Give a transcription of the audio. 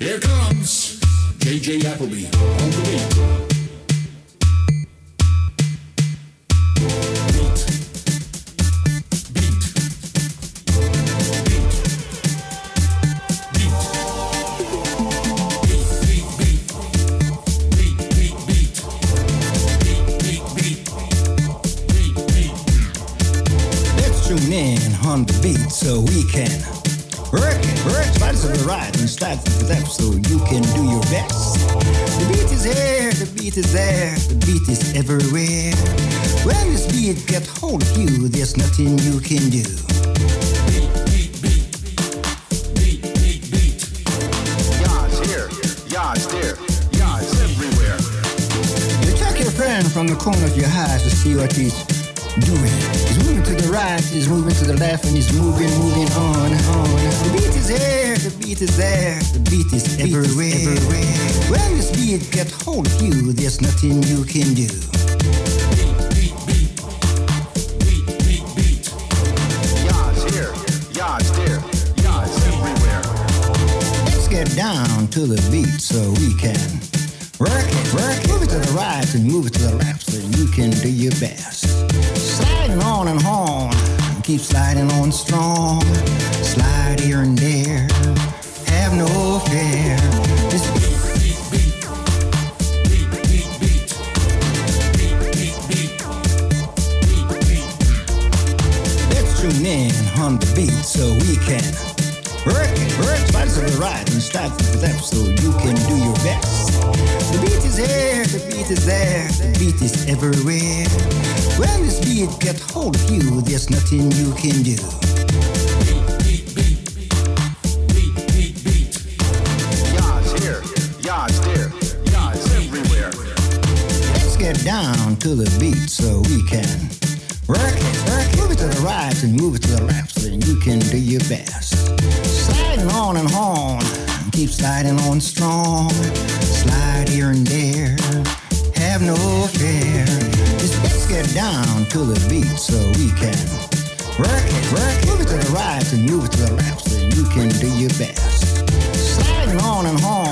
Here comes J.J. Applebee on the beat. Let's tune in on the beat so we can Work, slice of the right and slice of the left so you can do your best. The beat is here, the beat is there, the beat is everywhere. When this beat gets hold of you, there's nothing you can do. Beat. Yod's here, yod's there, yod's everywhere. You check your friend from the corner of your eye to see what he's doing. He's moving to the right, he's moving to the left, and he's moving on. The beat is here, the beat is there, the beat is everywhere. When this beat gets hold of you, there's nothing you can do. Beat. Yod's here, yod's there, yod's everywhere. Let's get down to the beat so we can work it. Move it to the right and move it to the left so you can do your best. Sliding on and on, keep sliding on strong. Slide here and there, have no fear. This beat. Let's tune in on the beat so we can work. Slides to the right and slides to the left so you can do your best. The beat is here, the beat is there, the beat is everywhere. When this beat gets hold of you, there's nothing you can do. Beat. Yod's here, yod's there, yod's everywhere. Let's get down to the beat so we can work it. Move it to the right and move it to the left so you can do your best. Sliding on and on, keep sliding on strong. Slide here and there, have no fear. Let's get down to the beat so we can work it. Move it to the right and move it to the left so you can do your best. Sliding on and on.